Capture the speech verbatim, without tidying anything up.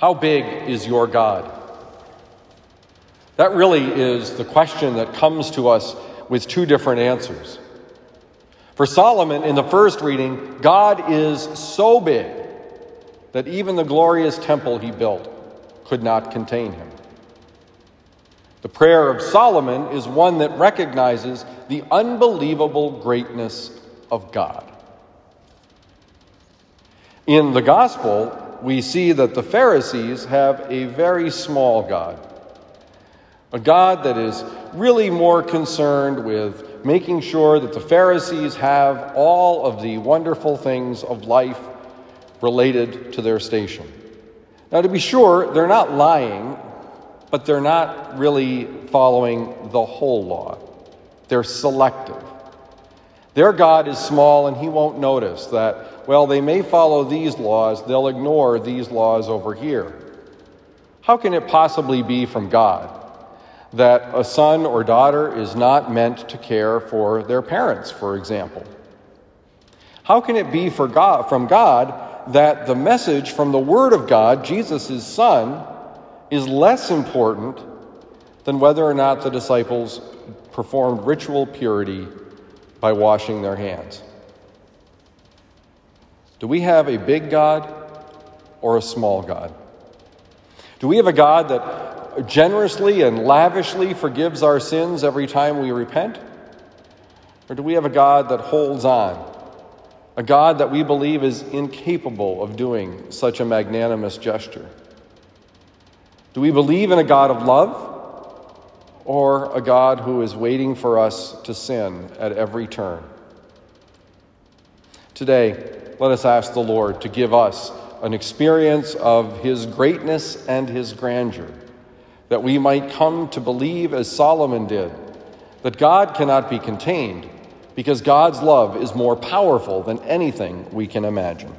How big is your God? That really is the question that comes to us with two different answers. For Solomon, in the first reading, God is so big that even the glorious temple he built could not contain him. The prayer of Solomon is one that recognizes the unbelievable greatness of God. In the gospel, we see that the Pharisees have a very small God, a God that is really more concerned with making sure that the Pharisees have all of the wonderful things of life related to their station. Now, to be sure, they're not lying, but they're not really following the whole law. They're selective. Their God is small, and he won't notice that, well, they may follow these laws, they'll ignore these laws over here. How can it possibly be from God that a son or daughter is not meant to care for their parents, for example? How can it be for God, from God that the message from the Word of God, Jesus' Son, is less important than whether or not the disciples performed ritual purity by washing their hands? Do we have a big God or a small God? Do we have a God that generously and lavishly forgives our sins every time we repent? Or do we have a God that holds on, a God that we believe is incapable of doing such a magnanimous gesture? Do we believe in a God of love, or a God who is waiting for us to sin at every turn? Today, let us ask the Lord to give us an experience of his greatness and his grandeur, that we might come to believe, as Solomon did, that God cannot be contained because God's love is more powerful than anything we can imagine.